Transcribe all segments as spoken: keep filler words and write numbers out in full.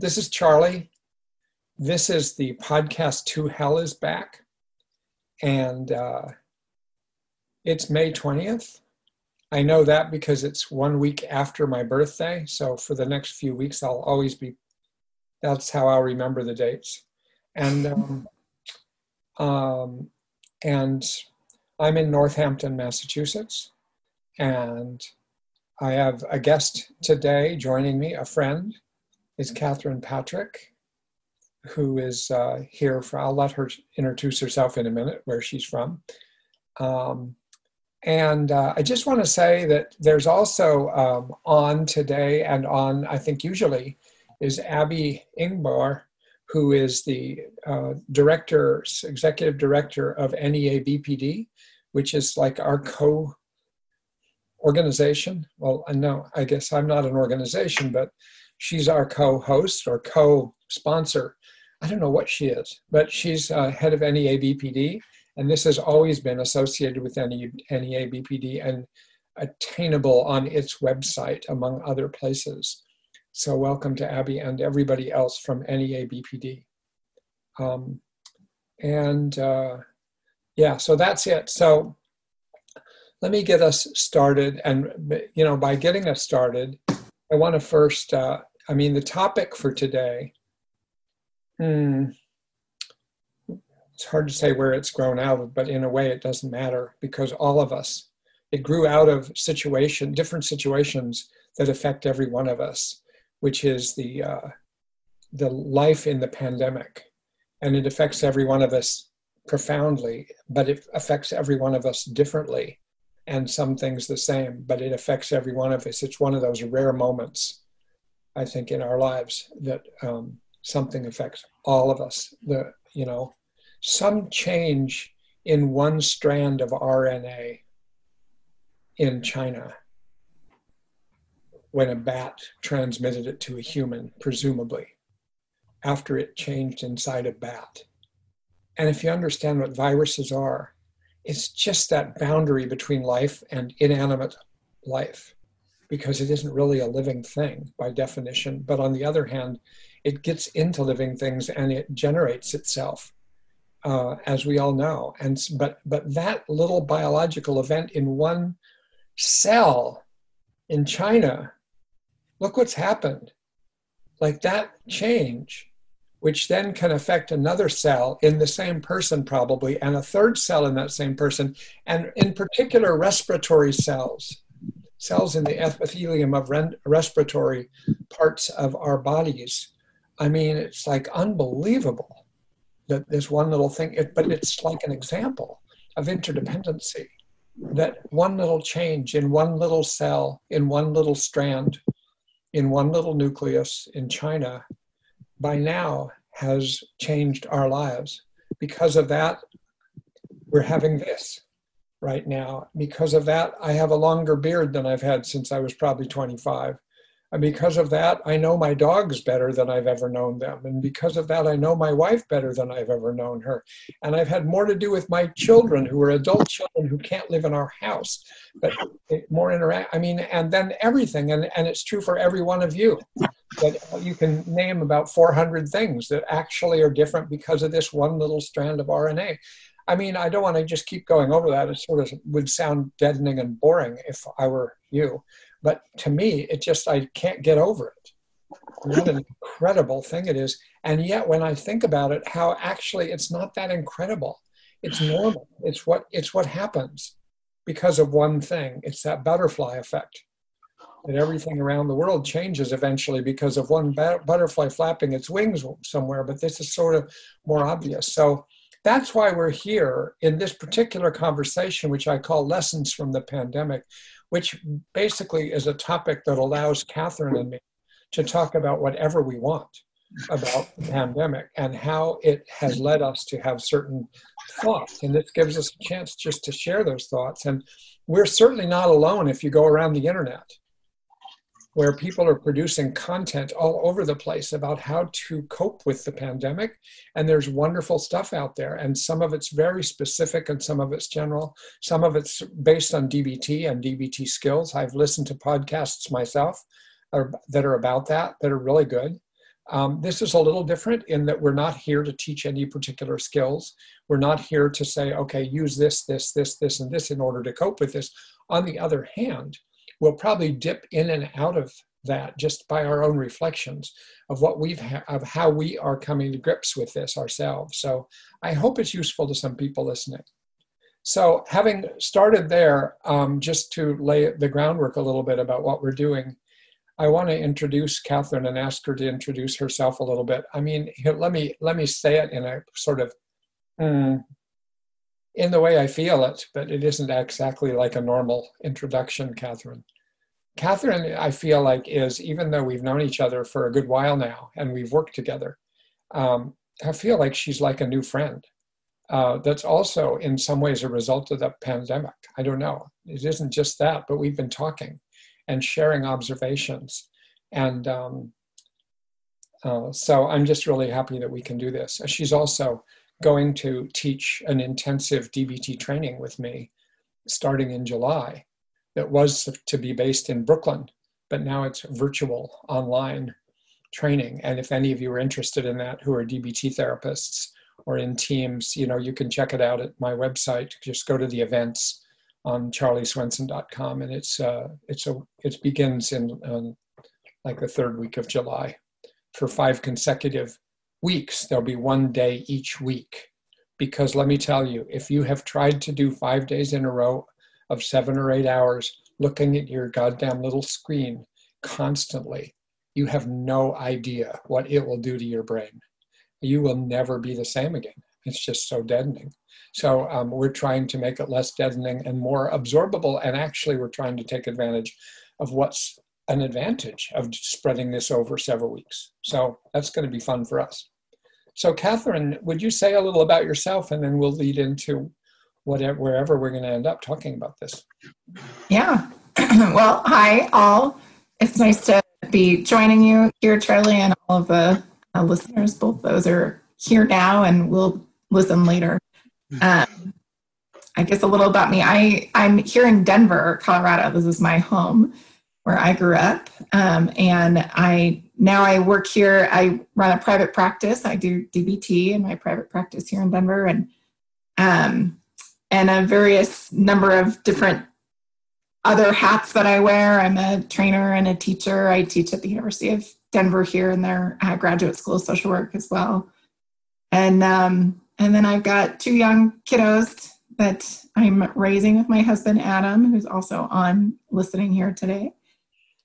This is Charlie. This is the podcast To Hell Is Back. And uh, it's May twentieth. I know that because it's one week after my birthday. So for the next few weeks, I'll always be, that's how I'll remember the dates. And um, um, and I'm in Northampton, Massachusetts. And I have a guest today joining me, a friend. Is Catherine Patrick, who is uh, here for, I'll let her introduce herself in a minute, where she's from. Um, and uh, I just want to say that there's also um, on today and on, I think usually, is Abby Ingbar, who is the uh, director, executive director of N E A B P D, which is like our co-organization. Well, no, I guess I'm not an organization, but she's our co-host or co-sponsor. I don't know what she is, but she's uh, head of N E A B P D, and this has always been associated with N E A B P D and attainable on its website, among other places. So welcome to Abby and everybody else from N E A B P D. Um, and uh, yeah, so that's it. So let me get us started. And, you know, by getting us started, I want to first, uh, I mean, the topic for today, hmm, it's hard to say where it's grown out of, but in a way it doesn't matter because all of us, it grew out of situation, different situations that affect every one of us, which is the uh, the life in the pandemic. And it affects every one of us profoundly, but it affects every one of us differently. And some things the same, but it affects every one of us. It's one of those rare moments, I think, in our lives that um, something affects all of us. The, you know, some change in one strand of R N A in China when a bat transmitted it to a human, presumably, after it changed inside a bat. And if you understand what viruses are, it's just that boundary between life and inanimate life, because it isn't really a living thing by definition. But on the other hand, it gets into living things and it generates itself, uh, as we all know. And but but that little biological event in one cell in China, look what's happened. Like that change, which then can affect another cell in the same person probably, and a third cell in that same person, and in particular respiratory cells, cells in the epithelium of respiratory parts of our bodies. I mean, it's like unbelievable that this one little thing, it, but it's like an example of interdependency, that one little change in one little cell, in one little strand, in one little nucleus in China, by now has changed our lives. Because of that, we're having this right now. Because of that, I have a longer beard than I've had since I was probably twenty-five. And because of that, I know my dogs better than I've ever known them. And because of that, I know my wife better than I've ever known her. And I've had more to do with my children who are adult children who can't live in our house, but more interact, I mean, and then everything. And, and it's true for every one of you that you can name about four hundred things that actually are different because of this one little strand of R N A. I mean, I don't want to just keep going over that. It sort of would sound deadening and boring if I were you. But to me, it just, I can't get over it. What an incredible thing it is. And yet when I think about it, how actually it's not that incredible. It's normal. It's what it's what happens because of one thing. It's that butterfly effect that everything around the world changes eventually because of one bat- butterfly flapping its wings somewhere. But this is sort of more obvious. So that's why we're here in this particular conversation, which I call Lessons from the Pandemic, which basically is a topic that allows Catherine and me to talk about whatever we want about the pandemic and how it has led us to have certain thoughts. And this gives us a chance just to share those thoughts. And we're certainly not alone if you go around the internet, where people are producing content all over the place about how to cope with the pandemic. And there's wonderful stuff out there. And some of it's very specific and some of it's general. Some of it's based on D B T and D B T skills. I've listened to podcasts myself that are about that, that are really good. Um, this is a little different in that we're not here to teach any particular skills. We're not here to say, okay, use this, this, this, this, and this in order to cope with this. On the other hand, we'll probably dip in and out of that just by our own reflections of what we've ha- of how we are coming to grips with this ourselves. So I hope it's useful to some people listening. So having started there, um, just to lay the groundwork a little bit about what we're doing, I want to introduce Catherine and ask her to introduce herself a little bit. I mean, let me let me say it in a sort of, mm, in the way I feel it, but it isn't exactly like a normal introduction, Catherine. Catherine, I feel like, is, even though we've known each other for a good while now and we've worked together, um, I feel like she's like a new friend. Uh, that's also in some ways a result of the pandemic. I don't know. It isn't just that, but we've been talking and sharing observations. And um, uh, so I'm just really happy that we can do this. She's also going to teach an intensive D B T training with me starting in July that was to be based in Brooklyn, but now it's virtual online training. And if any of you are interested in that, who are D B T therapists or in teams, you know, you can check it out at my website. Just go to the events on charlie swenson dot com, and it's uh, it's a it begins in um, like the third week of July. For five consecutive weeks, there'll be one day each week. Because let me tell you, if you have tried to do five days in a row of seven or eight hours, looking at your goddamn little screen constantly, you have no idea what it will do to your brain. You will never be the same again. It's just so deadening. So um, we're trying to make it less deadening and more absorbable. And actually, we're trying to take advantage of what's an advantage of spreading this over several weeks. So that's going to be fun for us. So Catherine, would you say a little about yourself, and then we'll lead into whatever, wherever we're going to end up talking about this. Yeah. Well, hi, all. It's nice to be joining you here, Charlie, and all of the uh, listeners. Both those are here now and will listen later. Um, I guess a little about me. I, I'm here in Denver, Colorado. This is my home where I grew up. Um, and I now I work here. I run a private practice. I do D B T in my private practice here in Denver, and um, and a various number of different other hats that I wear. I'm a trainer and a teacher. I teach at the University of Denver here in their uh, graduate school of social work as well. And um, and then I've got two young kiddos that I'm raising with my husband, Adam, who's also on listening here today.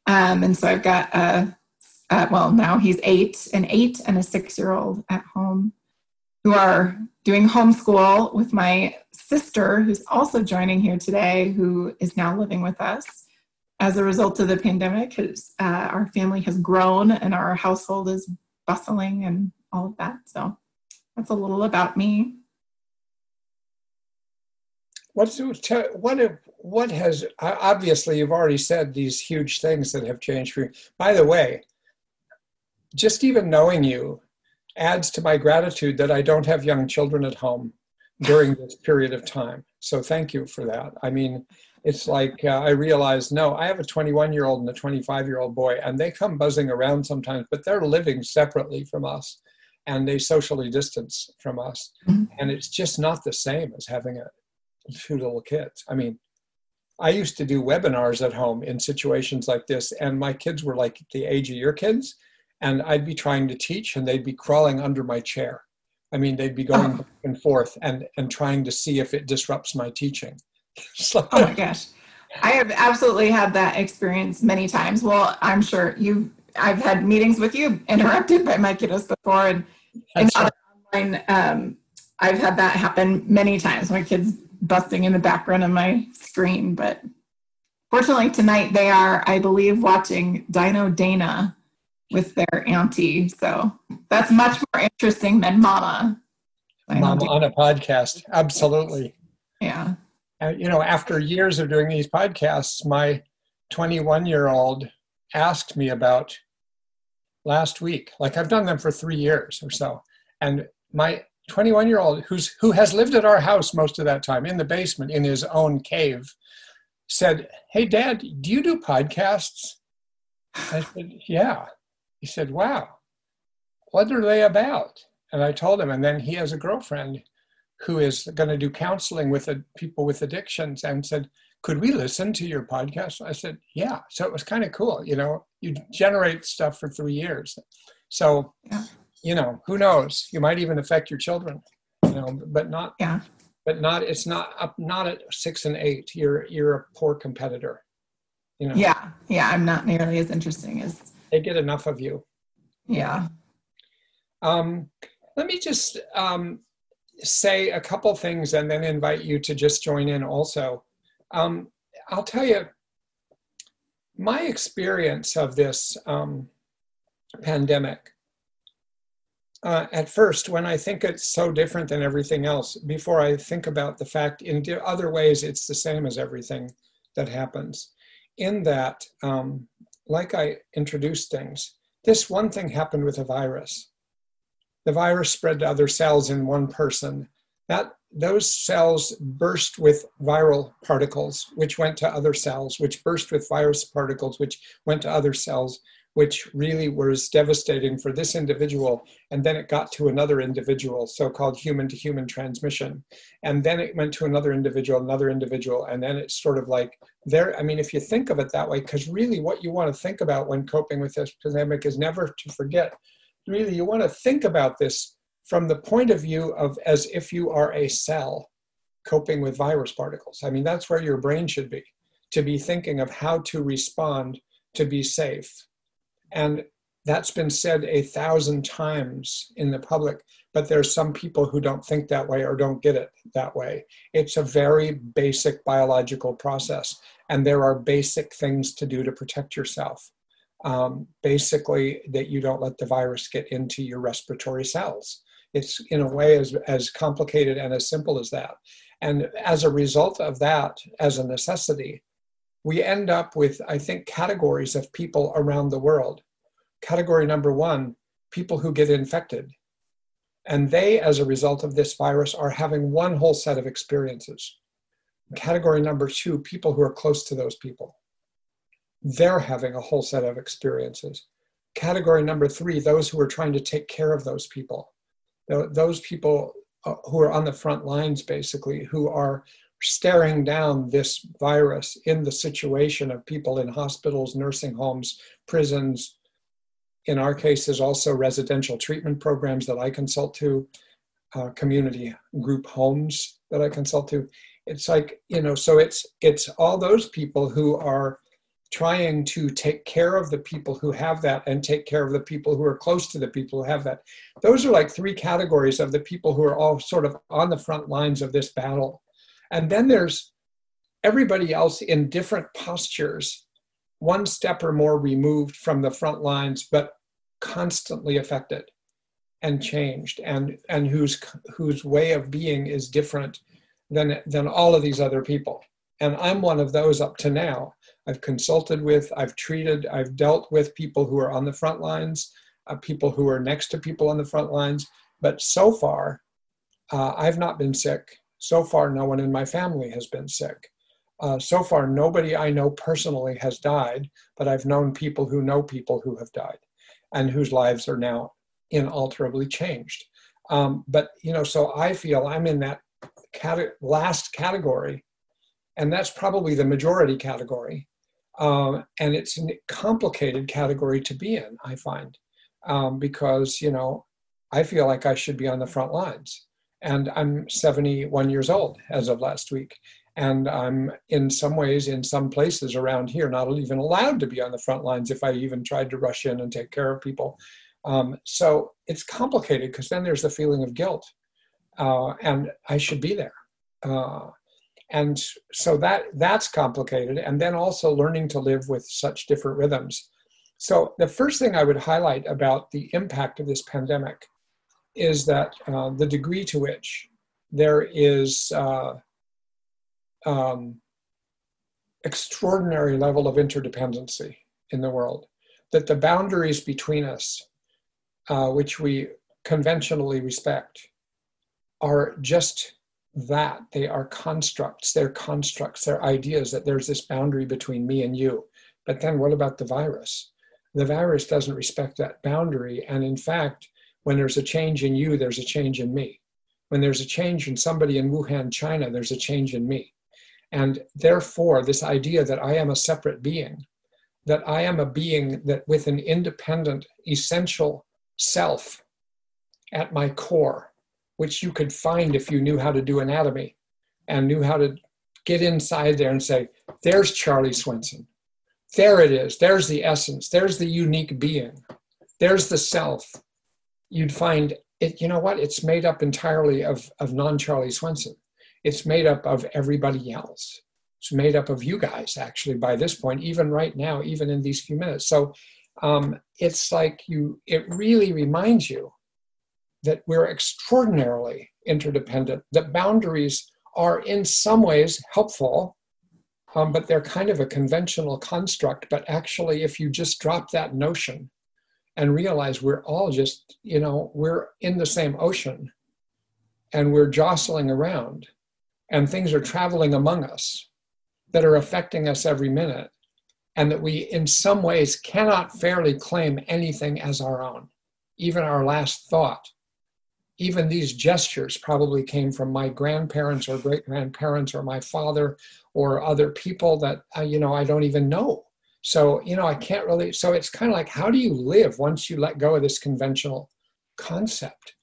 Um, and so I've got, a, a, well, now he's eight, an eight and a six-year-old at home who are doing homeschool with my sister, who's also joining here today, who is now living with us. As a result of the pandemic, uh, our family has grown and our household is bustling and all of that, so. That's a little about me. What's, what, what has, obviously you've already said these huge things that have changed for you. By the way, just even knowing you adds to my gratitude that I don't have young children at home during this period of time. So thank you for that. I mean, it's like uh, I realized, no, I have a twenty-one-year-old and a twenty-five-year-old boy, and they come buzzing around sometimes, but they're living separately from us. And they socially distance from us. Mm-hmm. And it's just not the same as having a, two little kids. I mean, I used to do webinars at home in situations like this, and my kids were like the age of your kids, and I'd be trying to teach, and they'd be crawling under my chair. I mean, they'd be going oh. back and forth and, and trying to see if it disrupts my teaching. So, oh my gosh. I have absolutely had that experience many times. Well, I'm sure you've I've had meetings with you interrupted by my kiddos before, and in other online, um, I've had that happen many times. My kids busting in the background of my screen, but fortunately tonight they are, I believe, watching Dino Dana with their auntie. So that's much more interesting than Mama. Mama on a podcast, absolutely. Yeah. Uh, you know, after years of doing these podcasts, my twenty-one-year-old asked me about last week. Like, I've done them for three years or so. And my twenty-one-year-old, who's who has lived at our house most of that time, in the basement, in his own cave, said, "Hey, Dad, do you do podcasts?" I said, "Yeah." He said, "Wow. what are they about? And I told him, and then he has a girlfriend who is going to do counseling with a, people with addictions, and said, could we listen to your podcast? I said, yeah. So it was kind of cool. You know, you generate stuff for three years. So, yeah. you know, who knows? You might even affect your children, you know, but not, yeah. but not, it's not up, not at six and eight. You're, you're a poor competitor, you know? Yeah. Yeah. I'm not nearly as interesting as they get enough of you. Yeah. Um, let me just, um, say a couple things and then invite you to just join in also. Um, I'll tell you, my experience of this um, pandemic, uh, at first, when I think it's so different than everything else, before I think about the fact in other ways it's the same as everything that happens, in that, um, like I introduced things, this one thing happened with a virus. The virus spread to other cells in one person. That those cells burst with viral particles, which went to other cells, which burst with virus particles, which went to other cells, which really was devastating for this individual. And then it got to another individual, so-called human-to-human transmission. And then it went to another individual, another individual. And then it's sort of like there, I mean, if you think of it that way, because really what you want to think about when coping with this pandemic is never to forget. Really, you want to think about this from the point of view of as if you are a cell coping with virus particles. I mean, that's where your brain should be, to be thinking of how to respond to be safe. And that's been said a thousand times in the public, but there's some people who don't think that way or don't get it that way. It's a very basic biological process, and there are basic things to do to protect yourself. Um, basically, that you don't let the virus get into your respiratory cells. It's in a way as, as complicated and as simple as that. And as a result of that, as a necessity, we end up with, I think, categories of people around the world. Category number one, people who get infected. And they, as a result of this virus, are having one whole set of experiences. Category number two, people who are close to those people. They're having a whole set of experiences. Category number three, those who are trying to take care of those people. Those people who are on the front lines, basically, who are staring down this virus in the situation of people in hospitals, nursing homes, prisons, in our cases, also residential treatment programs that I consult to, uh, community group homes that I consult to. It's like, you know, so it's it's all those people who are trying to take care of the people who have that and take care of the people who are close to the people who have that. Those are like three categories of the people who are all sort of on the front lines of this battle. And then there's everybody else in different postures, one step or more removed from the front lines, but constantly affected and changed, and, and whose whose way of being is different than, than all of these other people. And I'm one of those up to now. I've consulted with, I've treated, I've dealt with people who are on the front lines, uh, people who are next to people on the front lines. But so far, uh, I've not been sick. So far, no one in my family has been sick. Uh, so far, nobody I know personally has died, but I've known people who know people who have died and whose lives are now inalterably changed. Um, but, you know, so I feel I'm in that cate- last category, and that's probably the majority category. Um, and it's a complicated category to be in, I find, um, because, you know, I feel like I should be on the front lines. And I'm seventy-one years old as of last week. And I'm in some ways, in some places around here, not even allowed to be on the front lines if I even tried to rush in and take care of people. Um, so it's complicated because then there's the feeling of guilt. Uh, and I should be there. Uh, And so that that's complicated. And then also learning to live with such different rhythms. So the first thing I would highlight about the impact of this pandemic is that uh, the degree to which there is uh, um, extraordinary level of interdependency in the world, that the boundaries between us, uh, which we conventionally respect, are just that they are constructs, they're constructs, they're ideas that there's this boundary between me and you. But then what about the virus? The virus doesn't respect that boundary. And in fact, When there's a change in you, there's a change in me. When there's a change in somebody in Wuhan, China, there's a change in me. And therefore, this idea that I am a separate being, that I am a being that with an independent, essential self at my core, which you could find if you knew how to do anatomy and knew how to get inside there and say, there's Charlie Swenson. There it is. There's the essence. There's the unique being. There's the self. You'd find it, you know what? It's made up entirely of, of non-Charlie Swenson. It's made up of everybody else. It's made up of you guys, actually, by this point, even right now, even in these few minutes. So um, it's like you, it really reminds you that we're extraordinarily interdependent, that boundaries are in some ways helpful, um, but they're kind of a conventional construct. But actually, if you just drop that notion and realize we're all just, you know, we're in the same ocean and we're jostling around and things are traveling among us that are affecting us every minute, and that we in some ways cannot fairly claim anything as our own. Even our last thought, even these gestures probably came from my grandparents or great-grandparents or my father or other people that, uh, you know, I don't even know. So, you know, I can't really, so it's kind of like, how do you live once you let go of this conventional concept?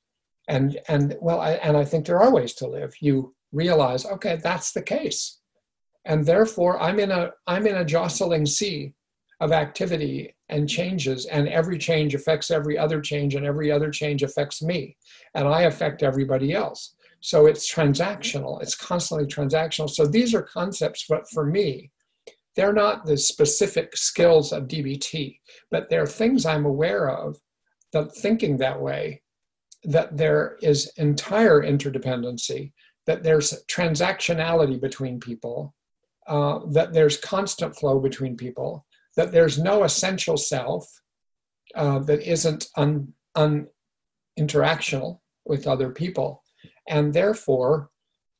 And, and well, I, and I think there are ways to live. You realize, okay, that's the case. And therefore I'm in a, I'm in a jostling sea of activity and changes, and every change affects every other change, and every other change affects me, and I affect everybody else. So it's transactional, it's constantly transactional. So these are concepts, but for me, they're not the specific skills of D B T, but they're things I'm aware of, that thinking that way, that there is entire interdependency, that there's transactionality between people, uh, that there's constant flow between people, that there's no essential self uh, that isn't un, un interactional with other people. And therefore,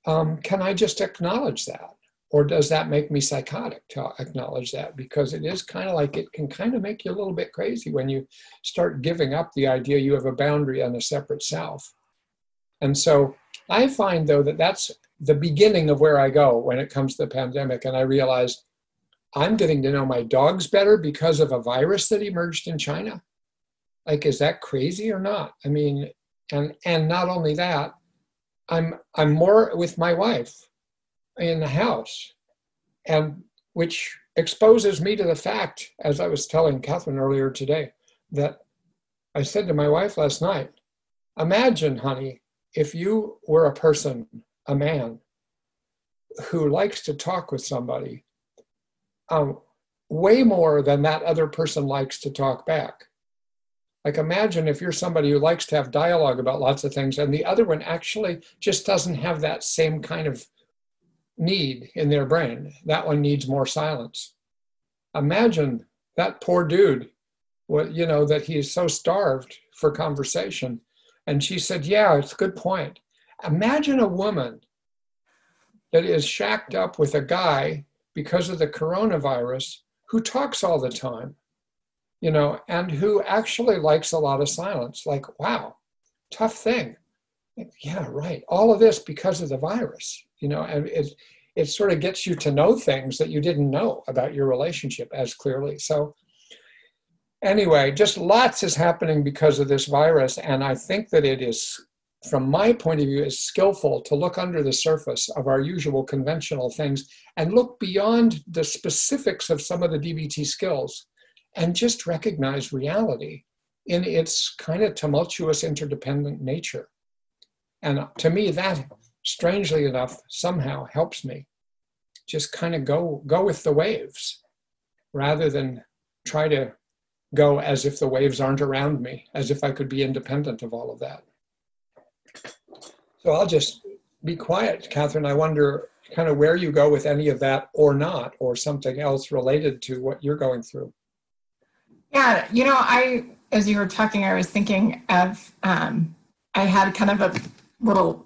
um, can I just acknowledge that? Or does that make me psychotic to acknowledge that? Because it is kind of like, it can kind of make you a little bit crazy when you start giving up the idea you have a boundary and a separate self. And so I find though that that's the beginning of where I go when it comes to the pandemic. And I realized I'm getting to know my dogs better because of a virus that emerged in China. Like, is that crazy or not? I mean, and and not only that, I'm I'm more with my wife in the house, and which exposes me to the fact, as I was telling Catherine earlier today, that I said to my wife last night, imagine, honey, if you were a person, a man, who likes to talk with somebody Um, way more than that other person likes to talk back. Like, imagine if you're somebody who likes to have dialogue about lots of things and the other one actually just doesn't have that same kind of need in their brain. That one needs more silence. Imagine that poor dude, what, you know, that he is so starved for conversation. And she said, yeah, it's a good point. Imagine a woman that is shacked up with a guy because of the coronavirus, who talks all the time, you know, and who actually likes a lot of silence. Like, wow, tough thing. Yeah, right. All of this because of the virus, you know, and it, it sort of gets you to know things that you didn't know about your relationship as clearly. So anyway, just lots is happening because of this virus. And I think that it is, from my point of view, is skillful to look under the surface of our usual conventional things and look beyond the specifics of some of the D B T skills and just recognize reality in its kind of tumultuous interdependent nature. And to me, that, strangely enough, somehow helps me just kind of go, go with the waves rather than try to go as if the waves aren't around me, as if I could be independent of all of that. So I'll just be quiet, Catherine. I wonder kind of where you go with any of that or not, or something else related to what you're going through. Yeah, you know, I, as you were talking, I was thinking of, um, I had kind of a little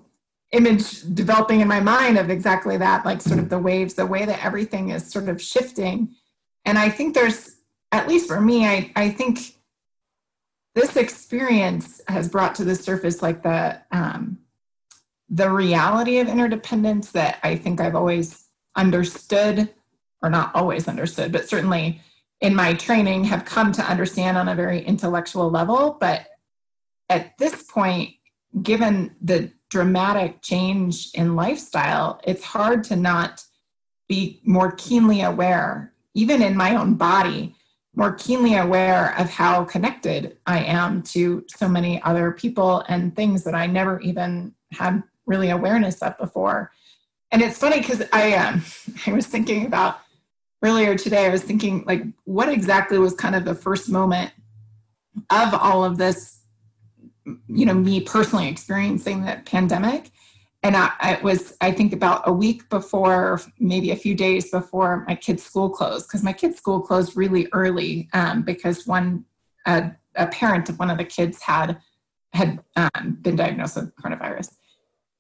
image developing in my mind of exactly that, like sort of the waves, the way that everything is sort of shifting. And I think there's, at least for me, I, I think this experience has brought to the surface like the um, the reality of interdependence that I think I've always understood, or not always understood, but certainly in my training have come to understand on a very intellectual level. But at this point, given the dramatic change in lifestyle, it's hard to not be more keenly aware, even in my own body, more keenly aware of how connected I am to so many other people and things that I never even had really awareness of before. And it's funny because I um, I was thinking about earlier today, I was thinking like what exactly was kind of the first moment of all of this, you know, me personally experiencing the pandemic. And I, I was, I think about a week before, maybe a few days before my kids' school closed, because my kids' school closed really early um, because one, uh, a parent of one of the kids had had um, been diagnosed with coronavirus.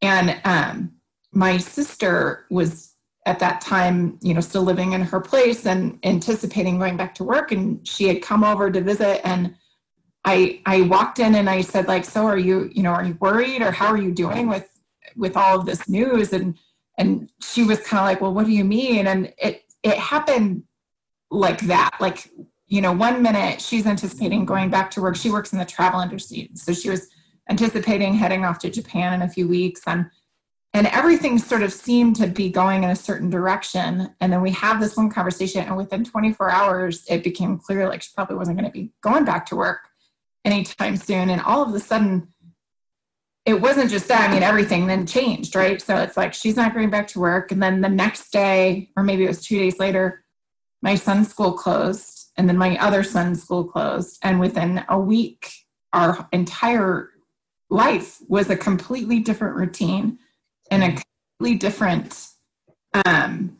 And um, my sister was at that time, you know, still living in her place and anticipating going back to work. And she had come over to visit, and I I walked in and I said, like, so are you, you know, are you worried, or how are you doing with with all of this news? And, and she was kind of like, well, what do you mean? And it, it happened like that. Like, you know, one minute she's anticipating going back to work. She works in the travel industry. So she was anticipating heading off to Japan in a few weeks. And, and everything sort of seemed to be going in a certain direction. And then we have this one conversation, and within twenty-four hours, it became clear, like, she probably wasn't going to be going back to work anytime soon. And all of a sudden, it wasn't just that. I mean, everything then changed, right? So it's like, she's not going back to work. And then the next day, or maybe it was two days later, my son's school closed. And then my other son's school closed. And within a week, our entire life was a completely different routine and a completely different, um,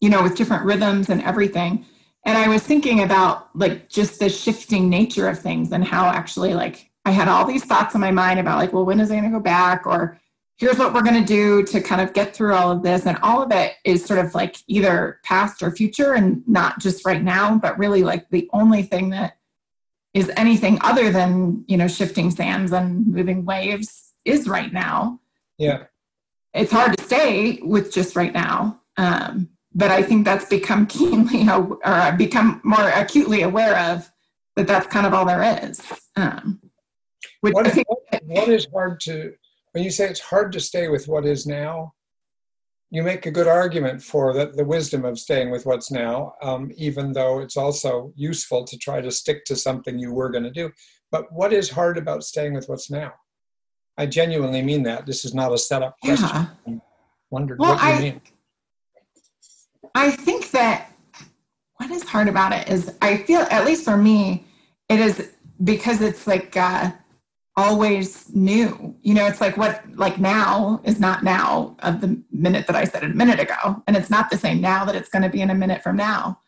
you know, with different rhythms and everything. And I was thinking about like just the shifting nature of things and how actually like, I had all these thoughts in my mind about like, well, when is it going to go back? Or here's what we're going to do to kind of get through all of this. And all of it is sort of like either past or future and not just right now, but really like the only thing that is anything other than, you know, shifting sands and moving waves is right now. Yeah. It's hard to stay with just right now. Um, but I think that's become keenly or uh, become more acutely aware of that. That's kind of all there is. Um, What is, what is hard to, when you say it's hard to stay with what is now, you make a good argument for the, the wisdom of staying with what's now, um, even though it's also useful to try to stick to something you were going to do. But what is hard about staying with what's now? I genuinely mean that. This is not a setup question. Yeah. I wondered well, what you I, mean. I think that what is hard about it is, I feel, at least for me, it is because it's like, uh, always new, you know, it's like what, like now is not now of the minute that I said a minute ago. And it's not the same now that it's going to be in a minute from now.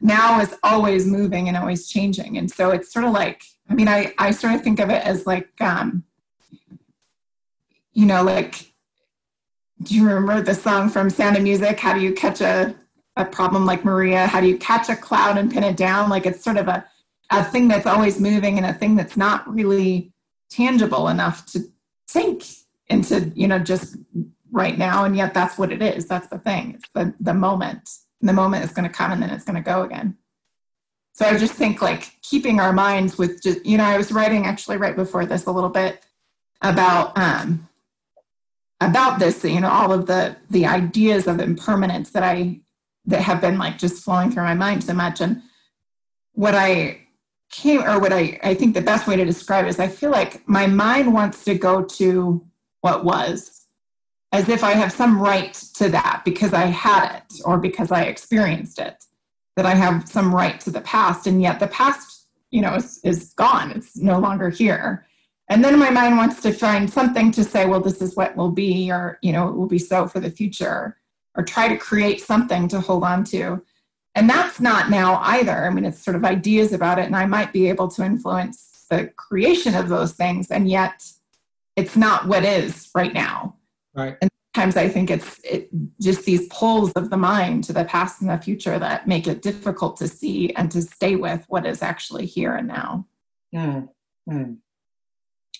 Now is always moving and always changing. And so it's sort of like, I mean, I, I sort of think of it as like, um, you know, like, do you remember the song from Sound of Music? How do you catch a, a problem like Maria? How do you catch a cloud and pin it down? Like it's sort of a, a thing that's always moving and a thing that's not really tangible enough to sink into, you know, just right now. And yet that's what it is. That's the thing. It's the, the moment. And the moment is going to come and then it's going to go again. So I just think like keeping our minds with just, you know, I was writing actually right before this a little bit about, um, about this, you know, all of the, the ideas of impermanence that I, that have been like just flowing through my mind so much. And what I, Came, or what I, I think the best way to describe it is I feel like my mind wants to go to what was, as if I have some right to that because I had it or because I experienced it, that I have some right to the past. And yet the past, you know, is, is gone. It's no longer here. And then my mind wants to find something to say, well, this is what will be, or, you know, it will be so for the future, or try to create something to hold on to. And that's not now either. I mean, it's sort of ideas about it, and I might be able to influence the creation of those things, and yet it's not what is right now. Right. And sometimes I think it's it, just these pulls of the mind to the past and the future that make it difficult to see and to stay with what is actually here and now. Mm, mm.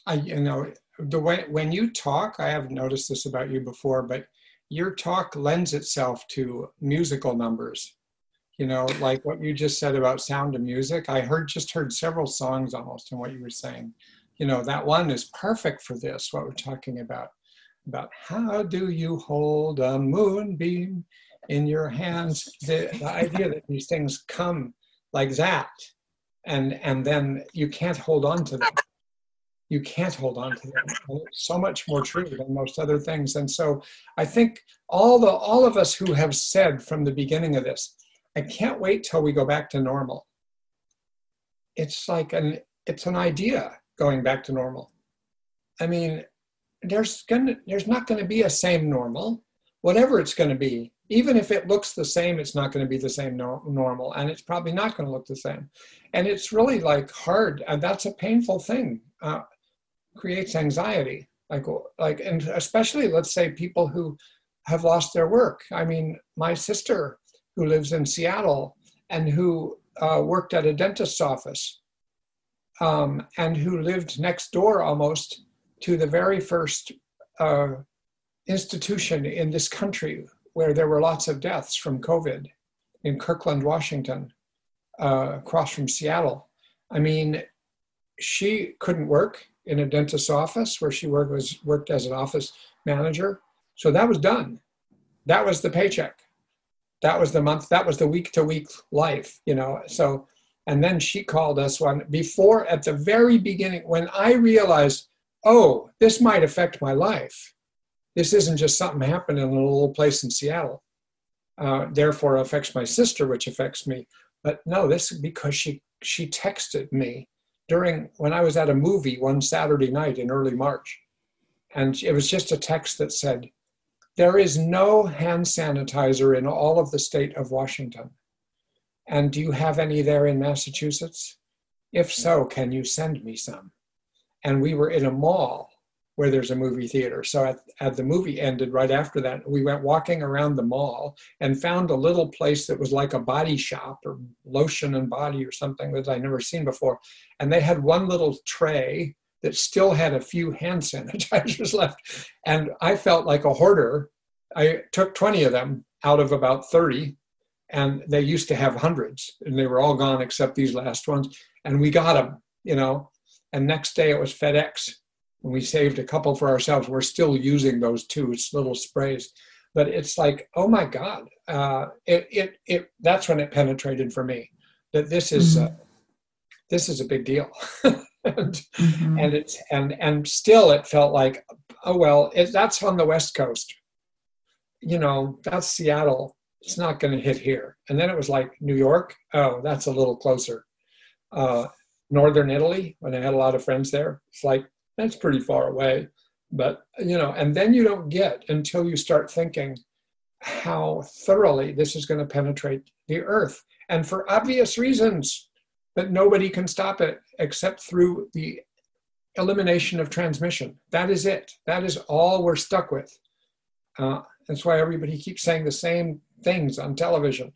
I, you know, the way, when you talk, I haven't noticed this about you before, but your talk lends itself to musical numbers. You know, like what you just said about Sound of Music. I heard just heard several songs almost in what you were saying. You know, that one is perfect for this, what we're talking about. About how do you hold a moonbeam in your hands? The, the idea that these things come like that, and and then you can't hold on to them. You can't hold on to them. It's so much more true than most other things. And so I think all the all of us who have said from the beginning of this, I can't wait till we go back to normal. It's like an it's an idea going back to normal. I mean, there's gonna there's not going to be a same normal, whatever it's going to be. Even if it looks the same, it's not going to be the same no, normal, and it's probably not going to look the same. And it's really like hard, and that's a painful thing. Uh, creates anxiety, like like, and especially let's say people who have lost their work. I mean, my sister who lives in Seattle and who uh, worked at a dentist's office, um, and who lived next door almost to the very first uh, institution in this country where there were lots of deaths from COVID, in Kirkland, Washington, uh, across from Seattle. I mean, she couldn't work in a dentist's office where she worked was worked as an office manager. So that was done. That was the paycheck. That was the month, that was the week to week life, you know. So, and then she called us one before, at the very beginning, when I realized, oh, this might affect my life. This isn't just something happened in a little place in Seattle. Uh, therefore affects my sister, which affects me. But no, this is because she, she texted me during, when I was at a movie one Saturday night in early March. And it was just a text that said, there is no hand sanitizer in all of the state of Washington. And do you have any there in Massachusetts? If so, can you send me some? And we were in a mall where there's a movie theater. So at, at the movie ended right after that, we went walking around the mall and found a little place that was like a body shop or lotion and body or something that I'd never seen before. And they had one little tray that still had a few hand sanitizers left. And I felt like a hoarder. I took twenty of them out of about thirty, and they used to have hundreds, and they were all gone except these last ones. And we got them, you know. And next day it was FedEx, and we saved a couple for ourselves. We're still using those two little sprays, but it's like, oh my God, uh, it it it. That's when it penetrated for me that this is mm-hmm. uh, this is a big deal, and mm-hmm. and it's and and still it felt like, oh well, it, that's on the West Coast, you know, that's Seattle. It's not going to hit here. And then it was like New York. Oh, that's a little closer. Uh, Northern Italy, when I had a lot of friends there, it's like, that's pretty far away. But, you know, and then you don't get until you start thinking how thoroughly this is going to penetrate the earth. And for obvious reasons, but nobody can stop it except through the elimination of transmission. That is it. That is all we're stuck with. Uh, that's why everybody keeps saying the same things on television.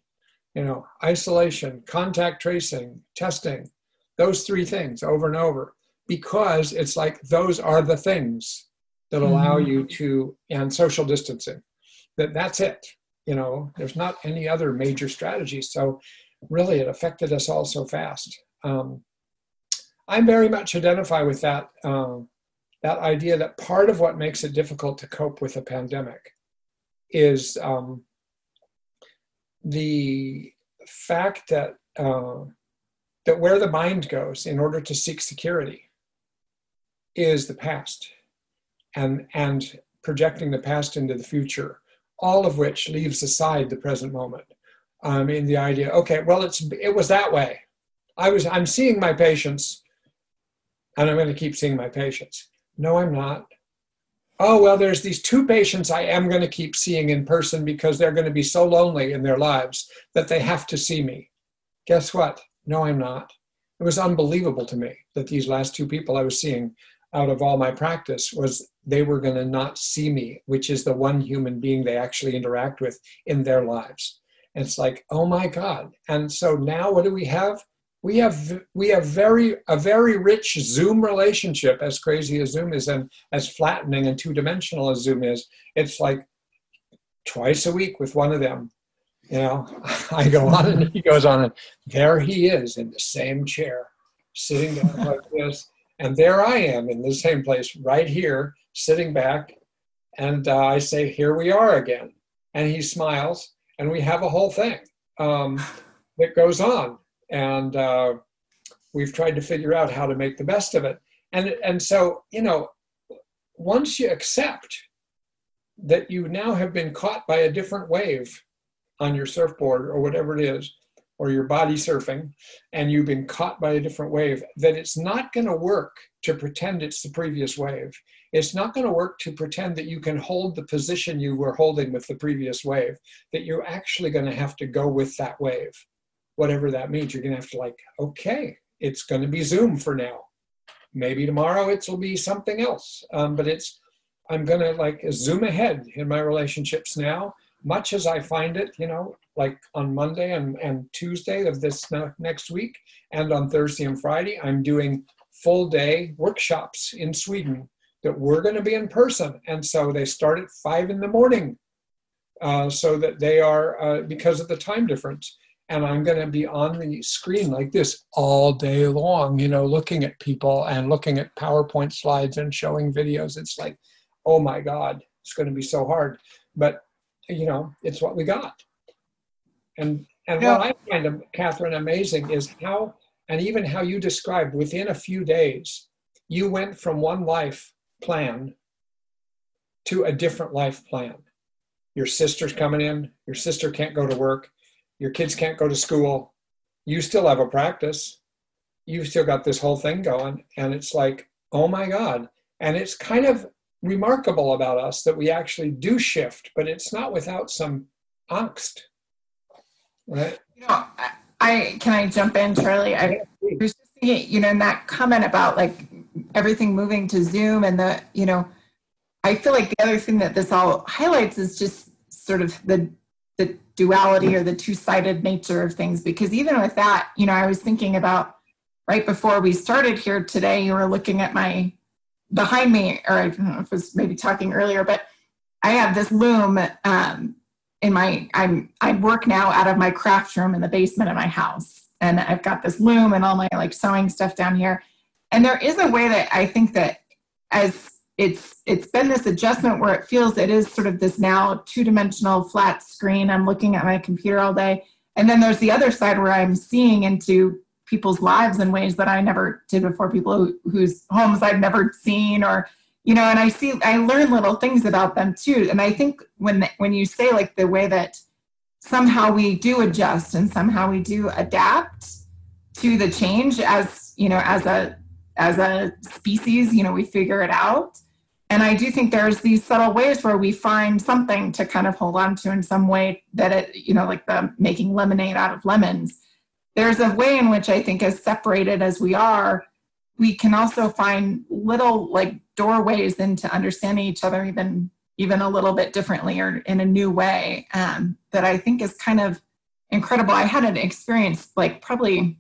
You know, isolation, contact tracing, testing. Those three things over and over, because it's like those are the things that allow mm-hmm. you to, and social distancing, that that's it. You know, there's not any other major strategy. So really it affected us all so fast. Um, I very much identify with that, um, that idea that part of what makes it difficult to cope with a pandemic is um, the fact that, uh, that where the mind goes in order to seek security is the past, and and projecting the past into the future, all of which leaves aside the present moment. I um, mean, the idea, okay, well, it's it was that way. I was I'm seeing my patients, and I'm going to keep seeing my patients. No, I'm not. Oh, well, there's these two patients I am going to keep seeing in person because they're going to be so lonely in their lives that they have to see me. Guess what? No, I'm not. It was unbelievable to me that these last two people I was seeing out of all my practice was they were going to not see me, which is the one human being they actually interact with in their lives. And it's like, oh my God. And so now what do we have? we have we have very a very rich Zoom relationship, as crazy as Zoom is and as flattening and two-dimensional as Zoom is. It's like twice a week with one of them. You know, I go on and he goes on, and there he is in the same chair, sitting down like this. And there I am in the same place right here, sitting back. And uh, I say, here we are again. And he smiles, and we have a whole thing um, that goes on. And uh, we've tried to figure out how to make the best of it. And, and so, you know, once you accept that you now have been caught by a different wave on your surfboard or whatever it is, or you're body surfing, and you've been caught by a different wave, that it's not going to work to pretend it's the previous wave. It's not going to work to pretend that you can hold the position you were holding with the previous wave, that you're actually going to have to go with that wave. Whatever that means, you're going to have to like, okay, it's going to be Zoom for now. Maybe tomorrow it'll be something else. Um, but it's, I'm going to like zoom ahead in my relationships now, much as I find it, you know, like on Monday and, and Tuesday of this next week, and on Thursday and Friday, I'm doing full day workshops in Sweden that we're going to be in person. And so they start at five in the morning uh, so that they are, uh, because of the time difference. And I'm going to be on the screen like this all day long, you know, looking at people and looking at PowerPoint slides and showing videos. It's like, oh my God, it's going to be so hard. But, you know, it's what we got. And and yeah. What I find, Catherine, amazing is how, and even how you described, within a few days, you went from one life plan to a different life plan. Your sister's coming in. Your sister can't go to work. Your kids can't go to school. You still have a practice. You've still got this whole thing going. And it's like, oh my God. And it's kind of remarkable about us that we actually do shift, but it's not without some angst. Right? You know, I, I can I jump in, Charlie? I was just thinking, you know, in that comment about like everything moving to Zoom and the, you know, I feel like the other thing that this all highlights is just sort of the the duality or the two-sided nature of things, because even with that, you know, I was thinking about right before we started here today, you were looking at my behind me, or I don't know if it was maybe talking earlier, but I have this loom um, in my, I'm, I work now out of my craft room in the basement of my house. And I've got this loom and all my like sewing stuff down here. And there is a way that I think that as It's it's been this adjustment where it feels it is sort of this now two-dimensional flat screen. I'm looking at my computer all day. And then there's the other side where I'm seeing into people's lives in ways that I never did before, people who, whose homes I've never seen or, you know, and I see, I learn little things about them too. And I think when the, when you say like the way that somehow we do adjust and somehow we do adapt to the change as, you know, as a, as a species, you know, we figure it out. And I do think there's these subtle ways where we find something to kind of hold on to in some way that it, you know, like the making lemonade out of lemons. There's a way in which I think as separated as we are, we can also find little like doorways into understanding each other even, even a little bit differently or in a new way um, that I think is kind of incredible. I had an experience like probably,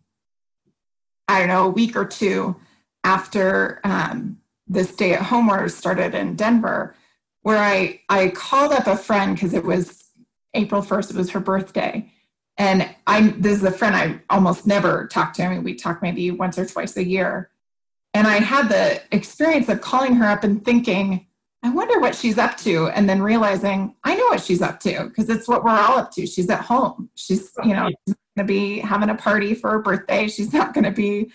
I don't know, a week or two after um, this stay at home order started in Denver, where I, I called up a friend because it was April first, it was her birthday. And I this is a friend I almost never talk to. I mean, we talk maybe once or twice a year. And I had the experience of calling her up and thinking, I wonder what she's up to. And then realizing I know what she's up to because it's what we're all up to. She's at home. She's, you know, she's going to be having a party for her birthday. She's not going to be,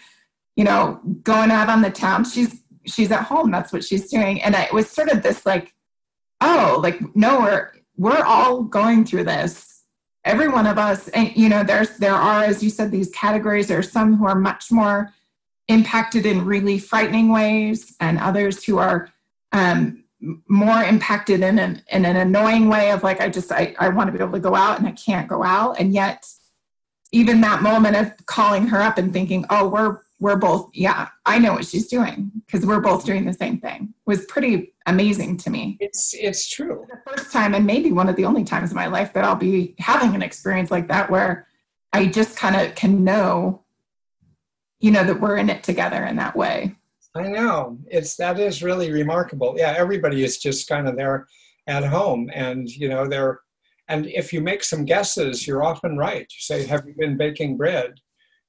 you know, going out on the town. She's, she's at home. That's what she's doing. And I, it was sort of this like, oh, like, no, we're, we're all going through this. Every one of us. And, you know, there's, there are, as you said, these categories. There are some who are much more impacted in really frightening ways and others who are um, more impacted in an, in an annoying way of like, I just, I, I want to be able to go out and I can't go out. And yet even that moment of calling her up and thinking, oh, we're, we're both, yeah, I know what she's doing because we're both doing the same thing was pretty amazing to me. It's it's true. The first time and maybe one of the only times in my life that I'll be having an experience like that where I just kind of can know you know, that we're in it together in that way. I know. It's, that is really remarkable. Yeah, everybody is just kind of there at home, and, you know, they're, and if you make some guesses, you're often right. You say, have you been baking bread?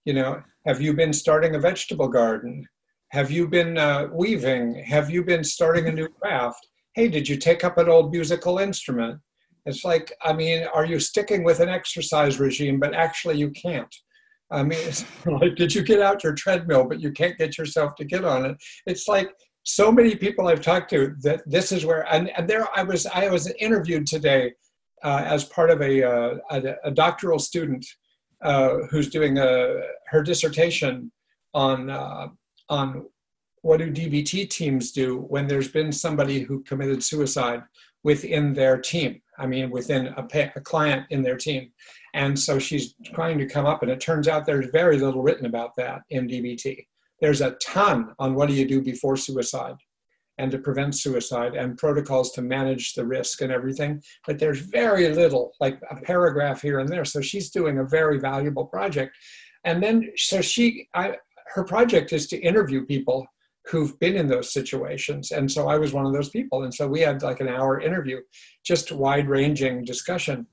You know, have you been starting a vegetable garden? Have you been uh, weaving? Have you been starting a new craft? Hey, did you take up an old musical instrument? It's like, I mean, are you sticking with an exercise regime, but actually you can't? I mean, it's like, did you get out your treadmill, but you can't get yourself to get on it? It's like so many people I've talked to that this is where, and, and there I was, I was interviewed today uh, as part of a, uh, a, a doctoral student uh, who's doing a, her dissertation on, uh, on what do D B T teams do when there's been somebody who committed suicide within their team. I mean, within a, pay, a client in their team. And so she's trying to come up, and it turns out there's very little written about that in D B T. There's a ton on what do you do before suicide and to prevent suicide and protocols to manage the risk and everything, but there's very little, like a paragraph here and there. So she's doing a very valuable project. And then, so she, I, her project is to interview people who've been in those situations. And so I was one of those people. And so we had like an hour interview, just wide ranging discussion.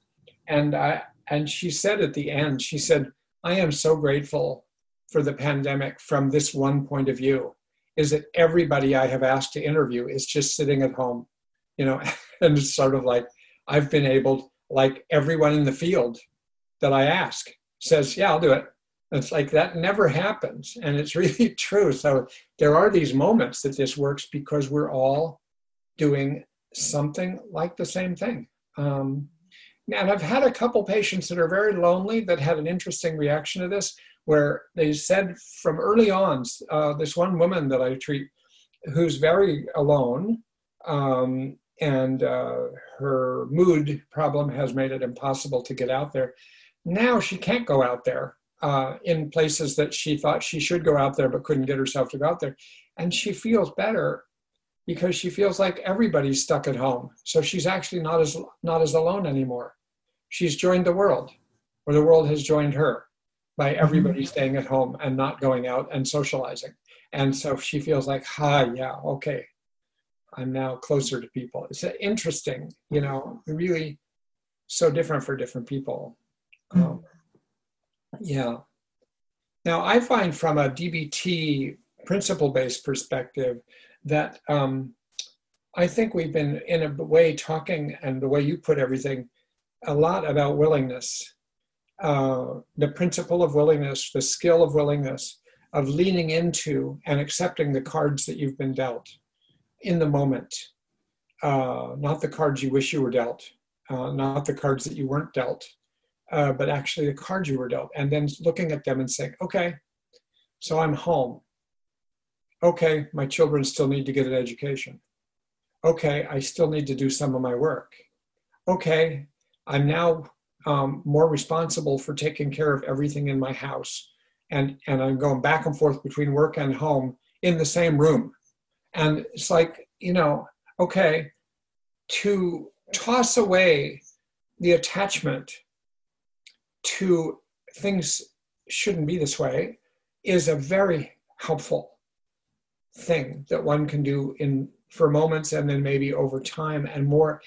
And I, and she said at the end, she said, I am so grateful for the pandemic from this one point of view, is that everybody I have asked to interview is just sitting at home, you know, and it's sort of like, I've been able, like everyone in the field that I ask says, yeah, I'll do it. It's like that never happens. And it's really true. So there are these moments that this works because we're all doing something like the same thing. Um, and I've had a couple patients that are very lonely that had an interesting reaction to this, where they said from early on, uh, this one woman that I treat who's very alone um, and uh, her mood problem has made it impossible to get out there. Now she can't go out there. Uh, in places that she thought she should go out there but couldn't get herself to go out there. And she feels better because she feels like everybody's stuck at home. So she's actually not as not as alone anymore. She's joined the world, or the world has joined her by everybody staying at home and not going out and socializing. And so she feels like, ha, yeah, okay, I'm now closer to people. It's interesting, you know, really so different for different people. Um, Yeah. Now, I find from a D B T principle-based perspective that um, I think we've been, in a way, talking, and the way you put everything, a lot about willingness, uh, the principle of willingness, the skill of willingness, of leaning into and accepting the cards that you've been dealt in the moment, uh, not the cards you wish you were dealt, uh, not the cards that you weren't dealt. Uh, but actually the cards you were dealt, and then looking at them and saying, okay, so I'm home. Okay, my children still need to get an education. Okay, I still need to do some of my work. Okay, I'm now um, more responsible for taking care of everything in my house, and, and I'm going back and forth between work and home in the same room. And it's like, you know, okay, to toss away the attachment to things shouldn't be this way is a very helpful thing that one can do in for moments and then maybe over time and more.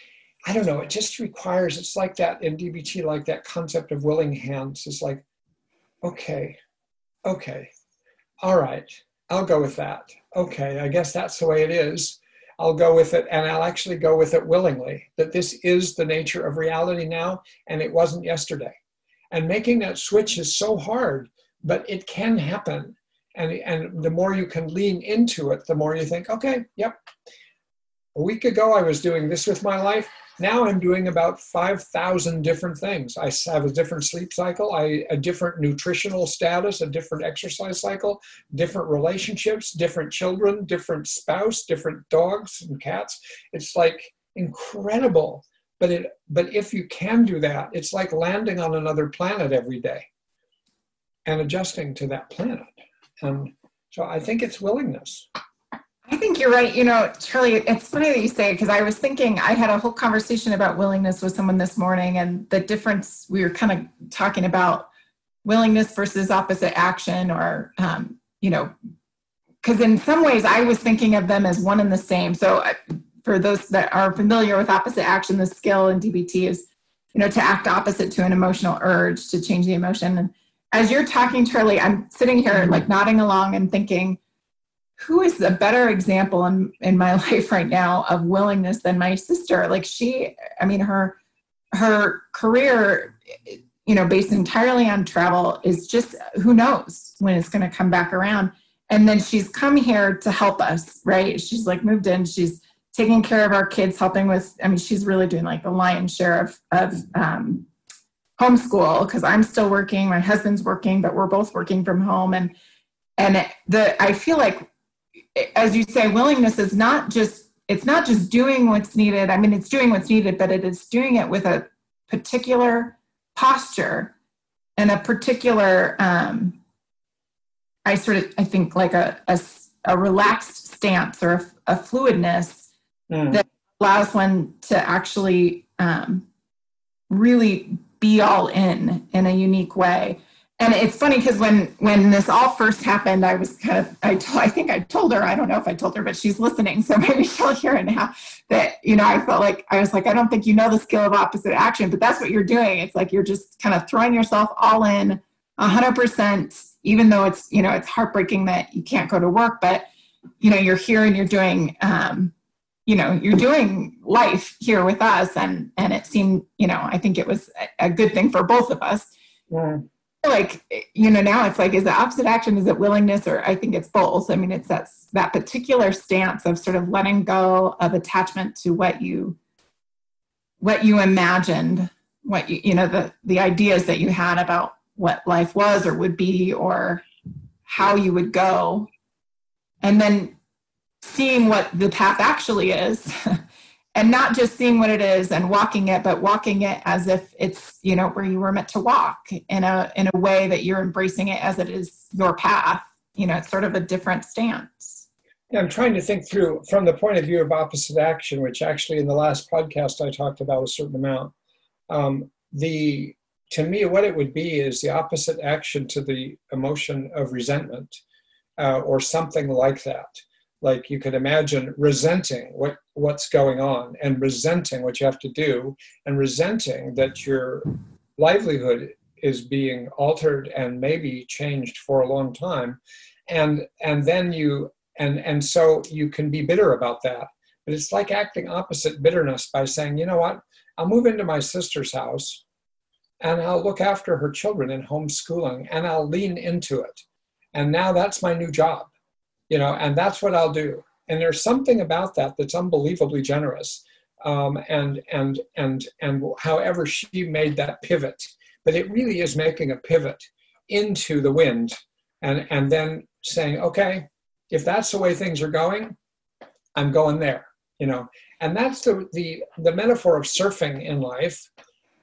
I don't know, it just requires, it's like that in D B T, like that concept of willing hands. It's like, okay, okay, all right, I'll go with that. Okay, I guess that's the way it is. I'll go with it, and I'll actually go with it willingly, that this is the nature of reality now, and it wasn't yesterday. And making that switch is so hard, but it can happen. And, and the more you can lean into it, the more you think, okay, yep. A week ago, I was doing this with my life. Now I'm doing about five thousand different things. I have a different sleep cycle, I, a different nutritional status, a different exercise cycle, different relationships, different children, different spouse, different dogs and cats. It's like incredible. But it, but if you can do that, it's like landing on another planet every day and adjusting to that planet. And so I think it's willingness. I think you're right. You know, Charlie, it's funny that you say it, because I was thinking, I had a whole conversation about willingness with someone this morning, and the difference, we were kind of talking about willingness versus opposite action, or um, you know, because in some ways I was thinking of them as one and the same. So for those that are familiar with opposite action, the skill in D B T is, you know, to act opposite to an emotional urge, to change the emotion. And as you're talking, Charlie, I'm sitting here like nodding along and thinking, who is a better example in, in my life right now of willingness than my sister? Like she, I mean, her, her career, you know, based entirely on travel is just, who knows when it's going to come back around. And then she's come here to help us, right? She's like moved in, she's taking care of our kids, helping with, I mean, she's really doing like the lion's share of, of um, homeschool, because I'm still working, my husband's working, but we're both working from home. And, and the, I feel like, as you say, willingness is not just, it's not just doing what's needed. I mean, it's doing what's needed, but it is doing it with a particular posture and a particular, um, I sort of, I think like a, a, a relaxed stance or a, a fluidness mm. that allows one to actually um, really be all in, in a unique way. And it's funny because when, when this all first happened, I was kind of, I, t- I think I told her, I don't know if I told her, but she's listening, so maybe she'll hear it now, that, you know, I felt like, I was like, I don't think you know the skill of opposite action, but that's what you're doing. It's like, you're just kind of throwing yourself all in one hundred percent, even though it's, you know, it's heartbreaking that you can't go to work, but, you know, you're here and you're doing, um, you know, you're doing life here with us. And, and it seemed, you know, I think it was a, a good thing for both of us. Yeah. Like, you know, now it's like, is it opposite action? Is it willingness? Or I think it's both. I mean, it's that, that particular stance of sort of letting go of attachment to what you, what you imagined, what you, you know, the, the ideas that you had about what life was or would be, or how you would go. And then seeing what the path actually is and not just seeing what it is and walking it, but walking it as if it's, you know, where you were meant to walk in a, in a way that you're embracing it as it is your path. You know, it's sort of a different stance. Yeah, I'm trying to think through from the point of view of opposite action, which actually in the last podcast I talked about a certain amount. Um, the, to me, what it would be is the opposite action to the emotion of resentment uh, or something like that. Like you could imagine resenting what, what's going on and resenting what you have to do and resenting that your livelihood is being altered and maybe changed for a long time. And and then you, and, and so you can be bitter about that. But it's like acting opposite bitterness by saying, you know what, I'll move into my sister's house and I'll look after her children in homeschooling and I'll lean into it. And now that's my new job. You know, and that's what I'll do. And there's something about that that's unbelievably generous. Um, and and and and however she made that pivot, but it really is making a pivot into the wind, and and then saying, okay, if that's the way things are going, I'm going there. You know, and that's the the the metaphor of surfing in life,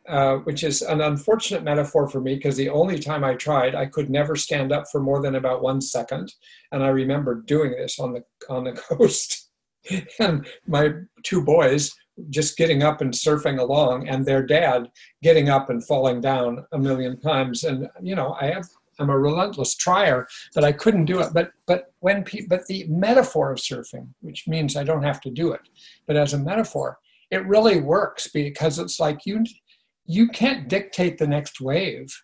uh, which is an unfortunate metaphor for me because the only time I tried, I could never stand up for more than about one second. And I remember doing this on the on the coast and my two boys just getting up and surfing along and their dad getting up and falling down a million times. And, you know, I have, I'm a relentless trier, but I couldn't do it. But but when pe- but the metaphor of surfing, which means I don't have to do it, but as a metaphor, it really works because it's like you... You can't dictate the next wave.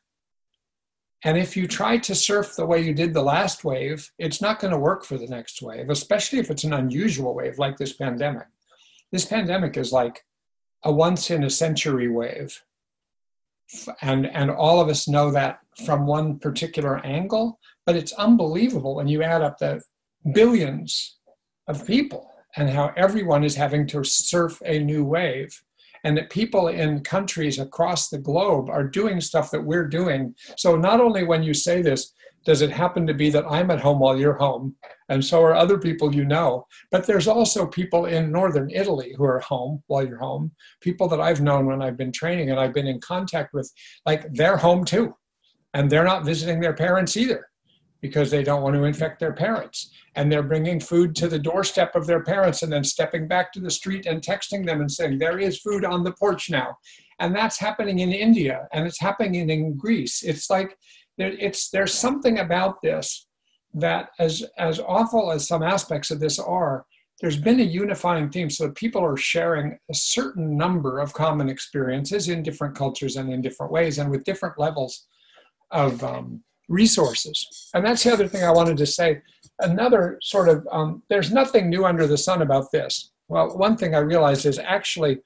And if you try to surf the way you did the last wave, it's not going to work for the next wave, especially if it's an unusual wave like this pandemic. This pandemic is like a once in a century wave. And, and all of us know that from one particular angle, but it's unbelievable when you add up the billions of people and how everyone is having to surf a new wave. And that people in countries across the globe are doing stuff that we're doing. So not only when you say this, does it happen to be that I'm at home while you're home, and so are other people you know, but there's also people in Northern Italy who are home while you're home, people that I've known when I've been training and I've been in contact with, like they're home too. And they're not visiting their parents either because they don't want to infect their parents. And they're bringing food to the doorstep of their parents and then stepping back to the street and texting them and saying, there is food on the porch now. And that's happening in India and it's happening in Greece. It's like, it's there's something about this that as, as awful as some aspects of this are, there's been a unifying theme. So people are sharing a certain number of common experiences in different cultures and in different ways and with different levels of um, resources. And that's the other thing I wanted to say. Another sort of, um, there's nothing new under the sun about this. Well, one thing I realized is actually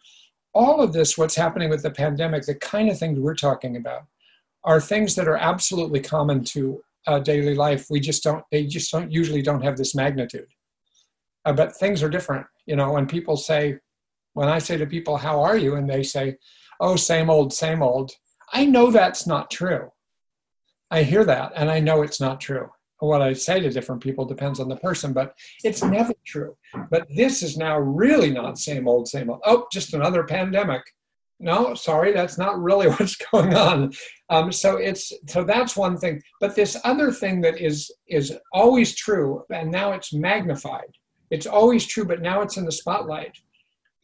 all of this, what's happening with the pandemic, the kind of things we're talking about are things that are absolutely common to uh, daily life. We just don't, they just don't usually don't have this magnitude. Uh, but things are different, you know, when people say, when I say to people, how are you? And they say, oh, same old, same old. I know that's not true. I hear that and I know it's not true. What I say to different people depends on the person, but it's never true. But this is now really not same old, same old. Oh, just another pandemic. No, sorry, that's not really what's going on. Um, so it's so that's one thing. But this other thing that is is always true, and now it's magnified. It's always true, but now it's in the spotlight,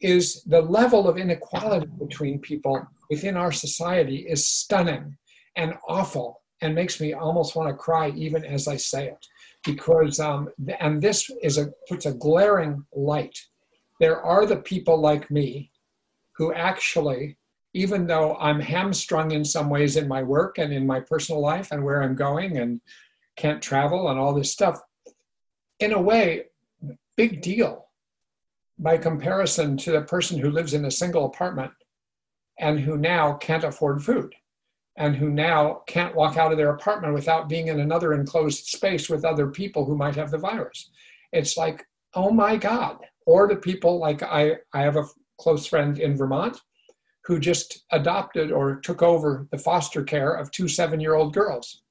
is the level of inequality between people within our society is stunning and awful and makes me almost want to cry even as I say it. Because, um, and this is a puts a glaring light. There are the people like me who actually, even though I'm hamstrung in some ways in my work and in my personal life and where I'm going and can't travel and all this stuff, in a way, big deal by comparison to the person who lives in a single apartment and who now can't afford food and who now can't walk out of their apartment without being in another enclosed space with other people who might have the virus. It's like, oh my God. Or the people like I, I have a close friend in Vermont who just adopted or took over the foster care of two seven-year-old girls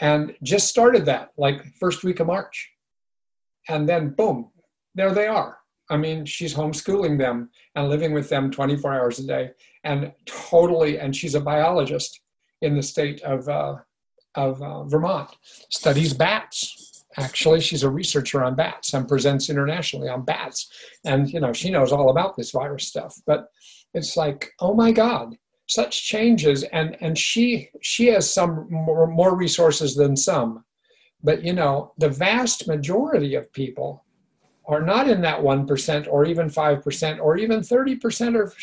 and just started that like first week of March. And then boom, there they are. I mean, she's homeschooling them and living with them twenty-four hours a day and totally, and she's a biologist in the state of uh, of uh, Vermont, studies bats. Actually, she's a researcher on bats and presents internationally on bats. And, you know, she knows all about this virus stuff, but it's like, oh my God, such changes. And, and she, she has some more, more resources than some. But, you know, the vast majority of people are not in that one percent or even five percent or even thirty percent or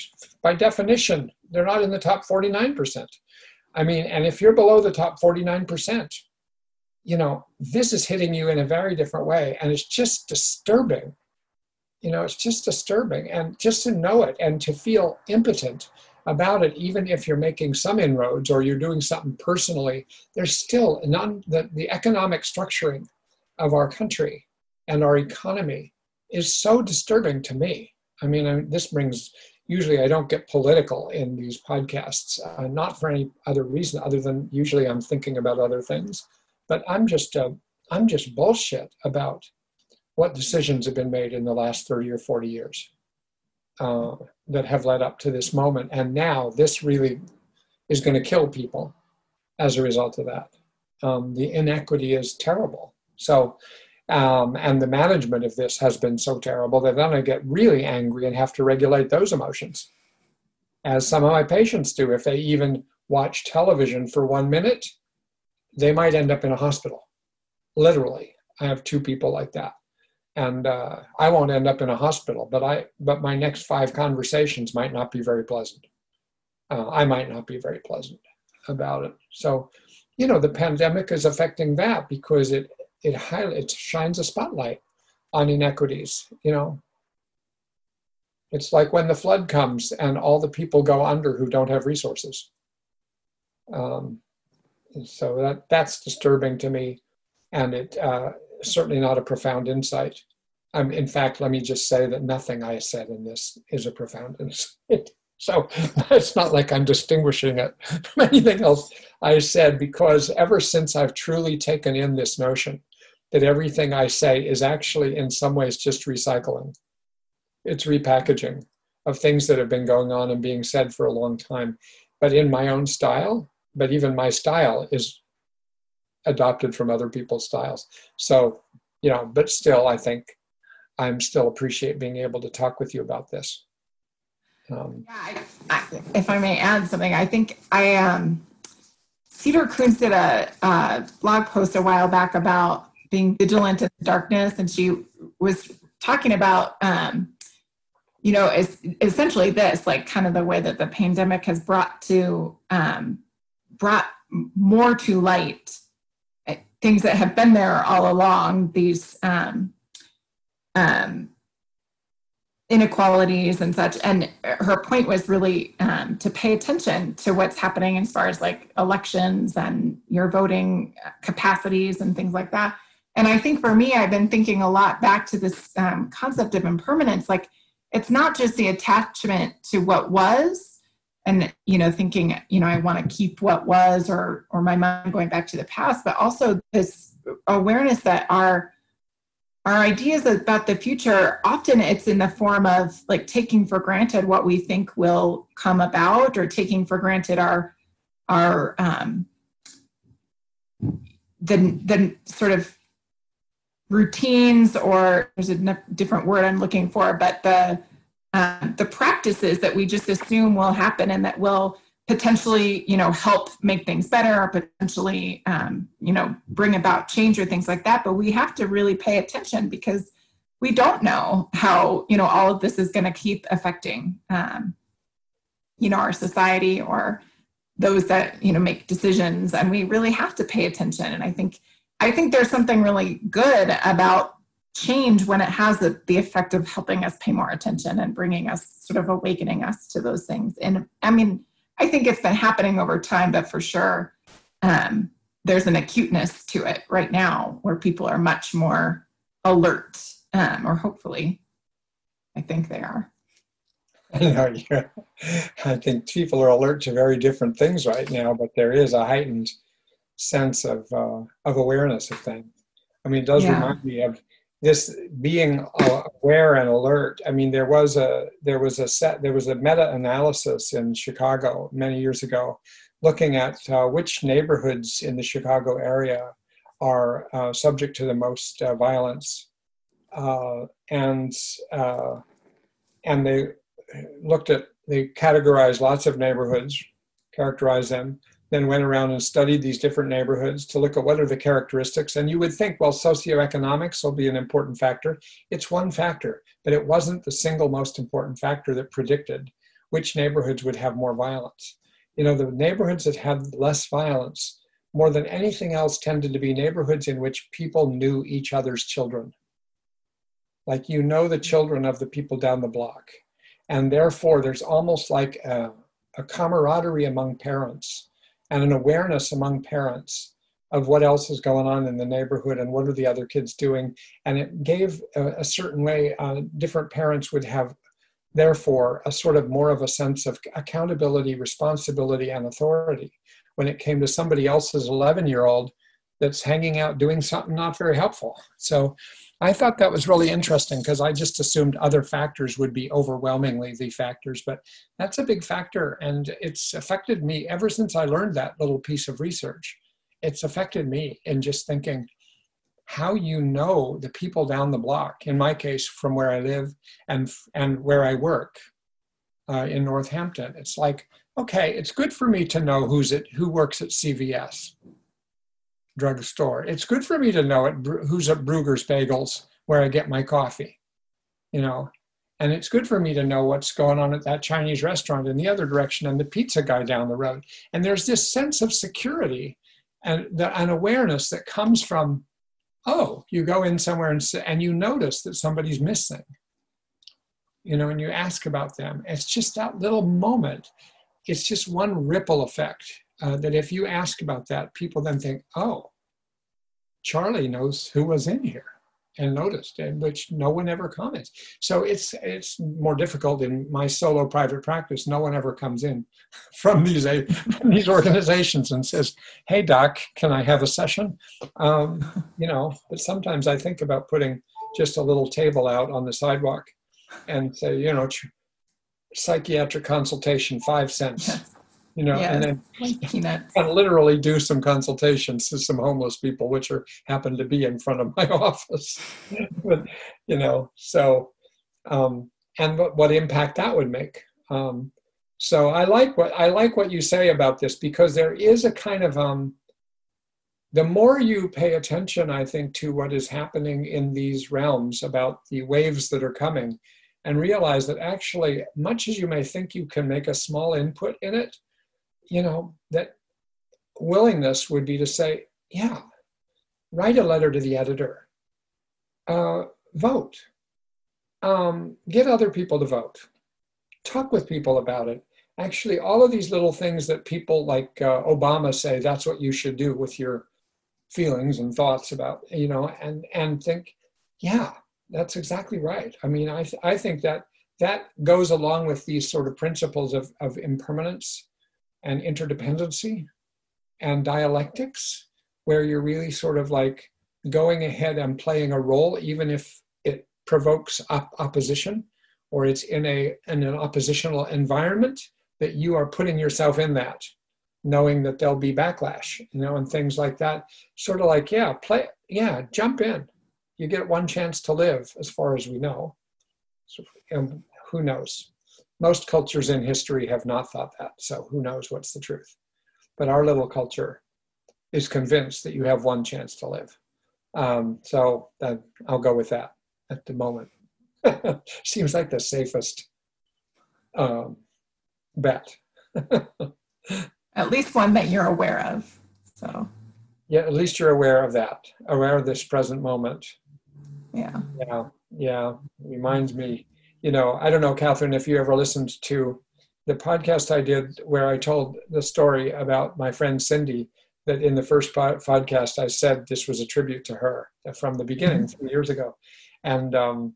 by definition, they're not in the top forty-nine percent. I mean, and if you're below the top forty-nine percent, you know, this is hitting you in a very different way. And it's just disturbing. You know, it's just disturbing. And just to know it and to feel impotent about it, even if you're making some inroads or you're doing something personally, there's still none, the, the economic structuring of our country and our economy is so disturbing to me. I mean, I, this brings, usually I don't get political in these podcasts, uh, not for any other reason other than usually I'm thinking about other things, but I'm just, uh, I'm just bullshit about what decisions have been made in the last thirty or forty years. Uh, that have led up to this moment. And now this really is going to kill people as a result of that. Um, the inequity is terrible. So, um, and the management of this has been so terrible that then I get really angry and have to regulate those emotions, as some of my patients do. If they even watch television for one minute, they might end up in a hospital. Literally, I have two people like that. And uh, I won't end up in a hospital, but I but my next five conversations might not be very pleasant. Uh, I might not be very pleasant about it. So, you know, the pandemic is affecting that because it it highlights, it shines a spotlight on inequities. You know, it's like when the flood comes and all the people go under who don't have resources. Um, so that that's disturbing to me, and it. Uh, Certainly not a profound insight. Um, in fact, let me just say that nothing I said in this is a profound insight. So it's not like I'm distinguishing it from anything else I said, because ever since I've truly taken in this notion that everything I say is actually in some ways just recycling. It's repackaging of things that have been going on and being said for a long time, but in my own style, but even my style is adopted from other people's styles. So, you know, but still, I think I'm still appreciate being able to talk with you about this. Um, yeah, I, I, if I may add something, I think I, um, Cedar Coons did a, a blog post a while back about being vigilant in the darkness. And she was talking about, um, you know, it's essentially this, like kind of the way that the pandemic has brought to, um, brought more to light things that have been there all along, these um, um, inequalities and such. And her point was really um, to pay attention to what's happening as far as like elections and your voting capacities and things like that. And I think for me, I've been thinking a lot back to this um, concept of impermanence. Like, it's not just the attachment to what was and, you know, thinking, you know, I want to keep what was, or, or my mind going back to the past, but also this awareness that our, our ideas about the future, often it's in the form of like taking for granted what we think will come about, or taking for granted our, our, um, the, the sort of routines, or there's a different word I'm looking for, but the um, the practices that we just assume will happen and that will potentially, you know, help make things better, or potentially, um, you know, bring about change or things like that. But we have to really pay attention, because we don't know how, you know, all of this is going to keep affecting, um, you know, our society or those that, you know, make decisions. And we really have to pay attention. And I think I think there's something really good about change when it has the, the effect of helping us pay more attention and bringing us, sort of awakening us to those things. And I mean, I think it's been happening over time, but for sure, um, there's an acuteness to it right now where people are much more alert, um, or hopefully, I think they are. No, you're, I think people are alert to very different things right now, but there is a heightened sense of uh, of awareness of things. I mean, it does yeah. remind me of this being aware and alert. I mean, there was a there was a set there was a meta-analysis in Chicago many years ago, looking at uh, which neighborhoods in the Chicago area are uh, subject to the most uh, violence, uh, and uh, and they looked at they categorized lots of neighborhoods, characterized them. Then went around and studied these different neighborhoods to look at what are the characteristics. And you would think, well, socioeconomics will be an important factor. It's one factor, but it wasn't the single most important factor that predicted which neighborhoods would have more violence. You know, the neighborhoods that had less violence, more than anything else, tended to be neighborhoods in which people knew each other's children. Like, you know, the children of the people down the block. And therefore, there's almost like a, a camaraderie among parents, and an awareness among parents of what else is going on in the neighborhood and what are the other kids doing. And it gave a, a certain way, uh, different parents would have, therefore, a sort of more of a sense of accountability, responsibility, and authority when it came to somebody else's eleven-year-old that's hanging out doing something not very helpful. So I thought that was really interesting, because I just assumed other factors would be overwhelmingly the factors, but that's a big factor. And it's affected me ever since I learned that little piece of research. It's affected me in just thinking how you know the people down the block, in my case, from where I live and and where I work uh, in Northampton. It's like, okay, it's good for me to know who's at, who works at C V S. Drugstore. It's good for me to know it, who's at Brugger's Bagels, where I get my coffee, you know, and it's good for me to know what's going on at that Chinese restaurant in the other direction and the pizza guy down the road. And there's this sense of security and the, an awareness that comes from, oh, you go in somewhere and, and you notice that somebody's missing, you know, and you ask about them. It's just that little moment. It's just one ripple effect. Uh, that if you ask about that, people then think, oh, Charlie knows who was in here and noticed, and which no one ever comments. So it's it's more difficult in my solo private practice. No one ever comes in from these, from these organizations and says, hey, doc, can I have a session? Um, you know, but sometimes I think about putting just a little table out on the sidewalk and say, you know, psychiatric consultation, five cents. Yes. You know, yes. and then and literally do some consultations to some homeless people, which are happen to be in front of my office. But, you know, so um, and what, what impact that would make. Um, so I like what I like what you say about this, because there is a kind of um, the more you pay attention, I think, to what is happening in these realms about the waves that are coming, and realize that actually, much as you may think you can make a small input in it, you know, that willingness would be to say, yeah, write a letter to the editor, uh, vote, um, get other people to vote, talk with people about it. Actually, all of these little things that people like uh, Obama say, that's what you should do with your feelings and thoughts about, you know, and, and think, yeah, that's exactly right. I mean, I th- I think that that goes along with these sort of principles of, of impermanence and interdependency and dialectics, where you're really sort of like going ahead and playing a role, even if it provokes op- opposition, or it's in a in an oppositional environment, that you are putting yourself in that, knowing that there'll be backlash, you know, and things like that. Sort of like, yeah, play, yeah, jump in. You get one chance to live, as far as we know. So, and who knows? Most cultures in history have not thought that, so who knows what's the truth. But our little culture is convinced that you have one chance to live. Um, so that, I'll go with that at the moment. Seems like the safest um, bet. At least one that you're aware of. So. Yeah, at least you're aware of that, aware of this present moment. Yeah. Yeah, yeah. Reminds me, you know, I don't know, Catherine, if you ever listened to the podcast I did where I told the story about my friend Cindy, that in the first po- podcast I said this was a tribute to her from the beginning, mm-hmm. three years ago. And, um,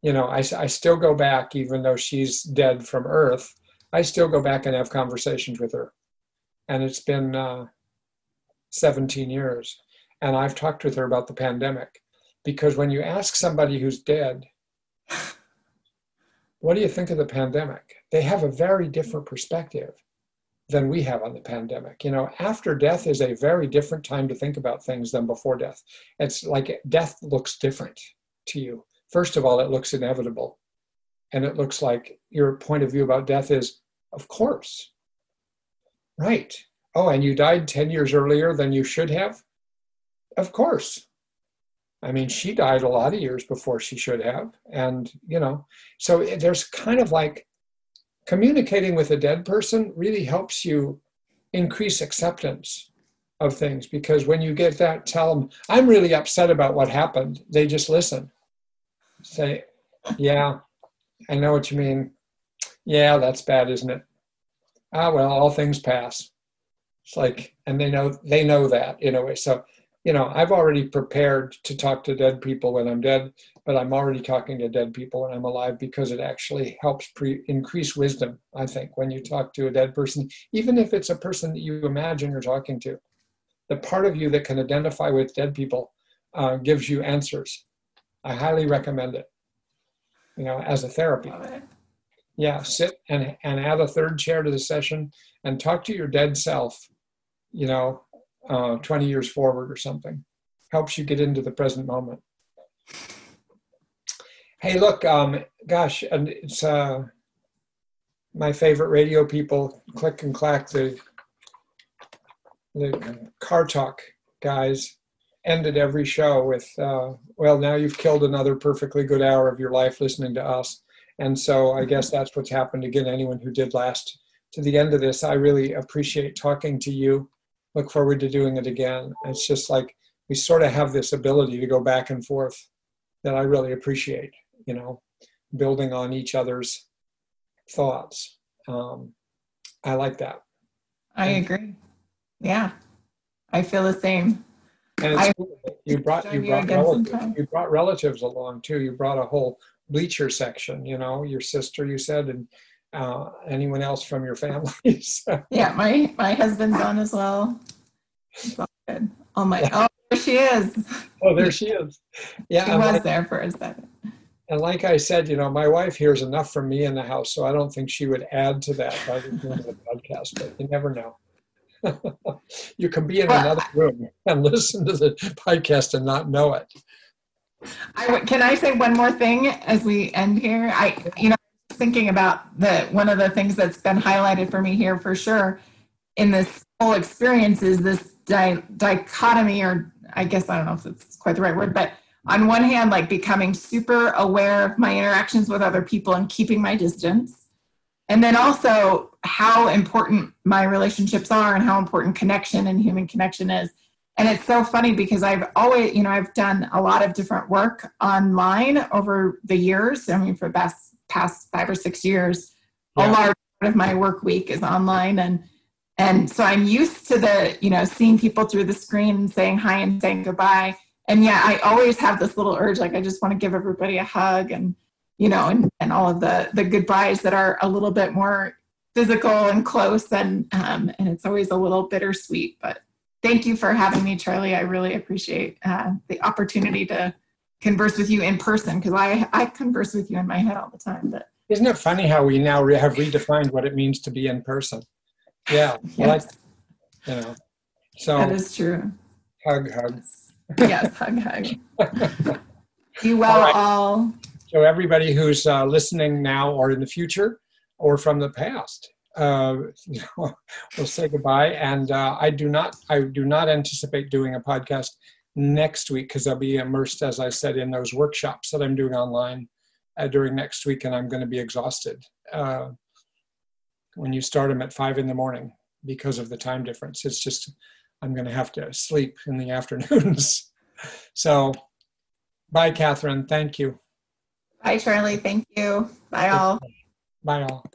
you know, I, I still go back, even though she's dead from Earth, I still go back and have conversations with her. And it's been uh, seventeen years. And I've talked with her about the pandemic. Because when you ask somebody who's dead, what do you think of the pandemic? They have a very different perspective than we have on the pandemic. You know, after death is a very different time to think about things than before death. It's like death looks different to you. First of all, it looks inevitable. And it looks like your point of view about death is, of course, right. Oh, and you died ten years earlier than you should have? Of course. I mean, she died a lot of years before she should have. And, you know, so there's kind of like communicating with a dead person really helps you increase acceptance of things. Because when you get that, tell them, I'm really upset about what happened. They just listen. Say, yeah, I know what you mean. Yeah, that's bad, isn't it? Ah, well, all things pass. It's like, and they know they know that in a way. So, you know, I've already prepared to talk to dead people when I'm dead, but I'm already talking to dead people when I'm alive, because it actually helps pre- increase wisdom, I think, when you talk to a dead person, even if it's a person that you imagine you're talking to. The part of you that can identify with dead people uh, gives you answers. I highly recommend it, you know, as a therapy. Yeah, sit and, and add a third chair to the session and talk to your dead self, you know, uh, twenty years forward or something. Helps you get into the present moment. Hey, look, um, gosh, and it's uh, my favorite radio people, Click and Clack, the, the car talk guys, ended every show with, uh, well, now you've killed another perfectly good hour of your life listening to us. And so I guess that's what's happened again, anyone who did last to the end of this. I really appreciate talking to you. Look forward to doing it again. It's just like we sort of have this ability to go back and forth that I really appreciate, you know, building on each other's thoughts. Um, I like that. I and, agree. Yeah, I feel the same. And it's I, cool. you brought you brought relatives, you brought relatives along too. You brought a whole bleacher section, you know, your sister, you said, and uh, anyone else from your family. So. Yeah, my my husband's on as well. It's all good. Oh my! Oh, there she is. Oh, there she is. Yeah, she was like, there for a second. And like I said, you know, my wife hears enough from me in the house, so I don't think she would add to that by the end of the podcast. But you never know. You can be in well, another room and listen to the podcast and not know it. I, can I say one more thing as we end here? I, you know, thinking about the one of the things that's been highlighted for me here for sure in this whole experience is this di- dichotomy, or I guess I don't know if it's quite the right word, but on one hand, like becoming super aware of my interactions with other people and keeping my distance. And then also how important my relationships are and how important connection and human connection is. And it's so funny because I've always, you know, I've done a lot of different work online over the years. I mean, for the past, past five or six years, yeah. A large part of my work week is online. And and so I'm used to the, you know, seeing people through the screen and saying hi and saying goodbye. And yeah, I always have this little urge, like I just want to give everybody a hug and, you know, and, and all of the, the goodbyes that are a little bit more physical and close. And um, and it's always a little bittersweet, but thank you for having me, Charlie. I really appreciate uh, the opportunity to converse with you in person, because I, I converse with you in my head all the time. But isn't it funny how we now re- have redefined what it means to be in person? Yeah. Yes. Well, I, you know, so that is true. Hug, hug. Yes, hug, hug. Be well, all. Right. all. So everybody who's uh, listening now or in the future or from the past, uh, you know, we'll say goodbye. And uh, I do not, I do not anticipate doing a podcast next week because I'll be immersed, as I said, in those workshops that I'm doing online uh, during next week, and I'm going to be exhausted uh, when you start them at five in the morning because of the time difference. It's just, I'm going to have to sleep in the afternoons. So, bye, Catherine. Thank you. Bye, Charlie. Thank you. Bye, all. Bye, all.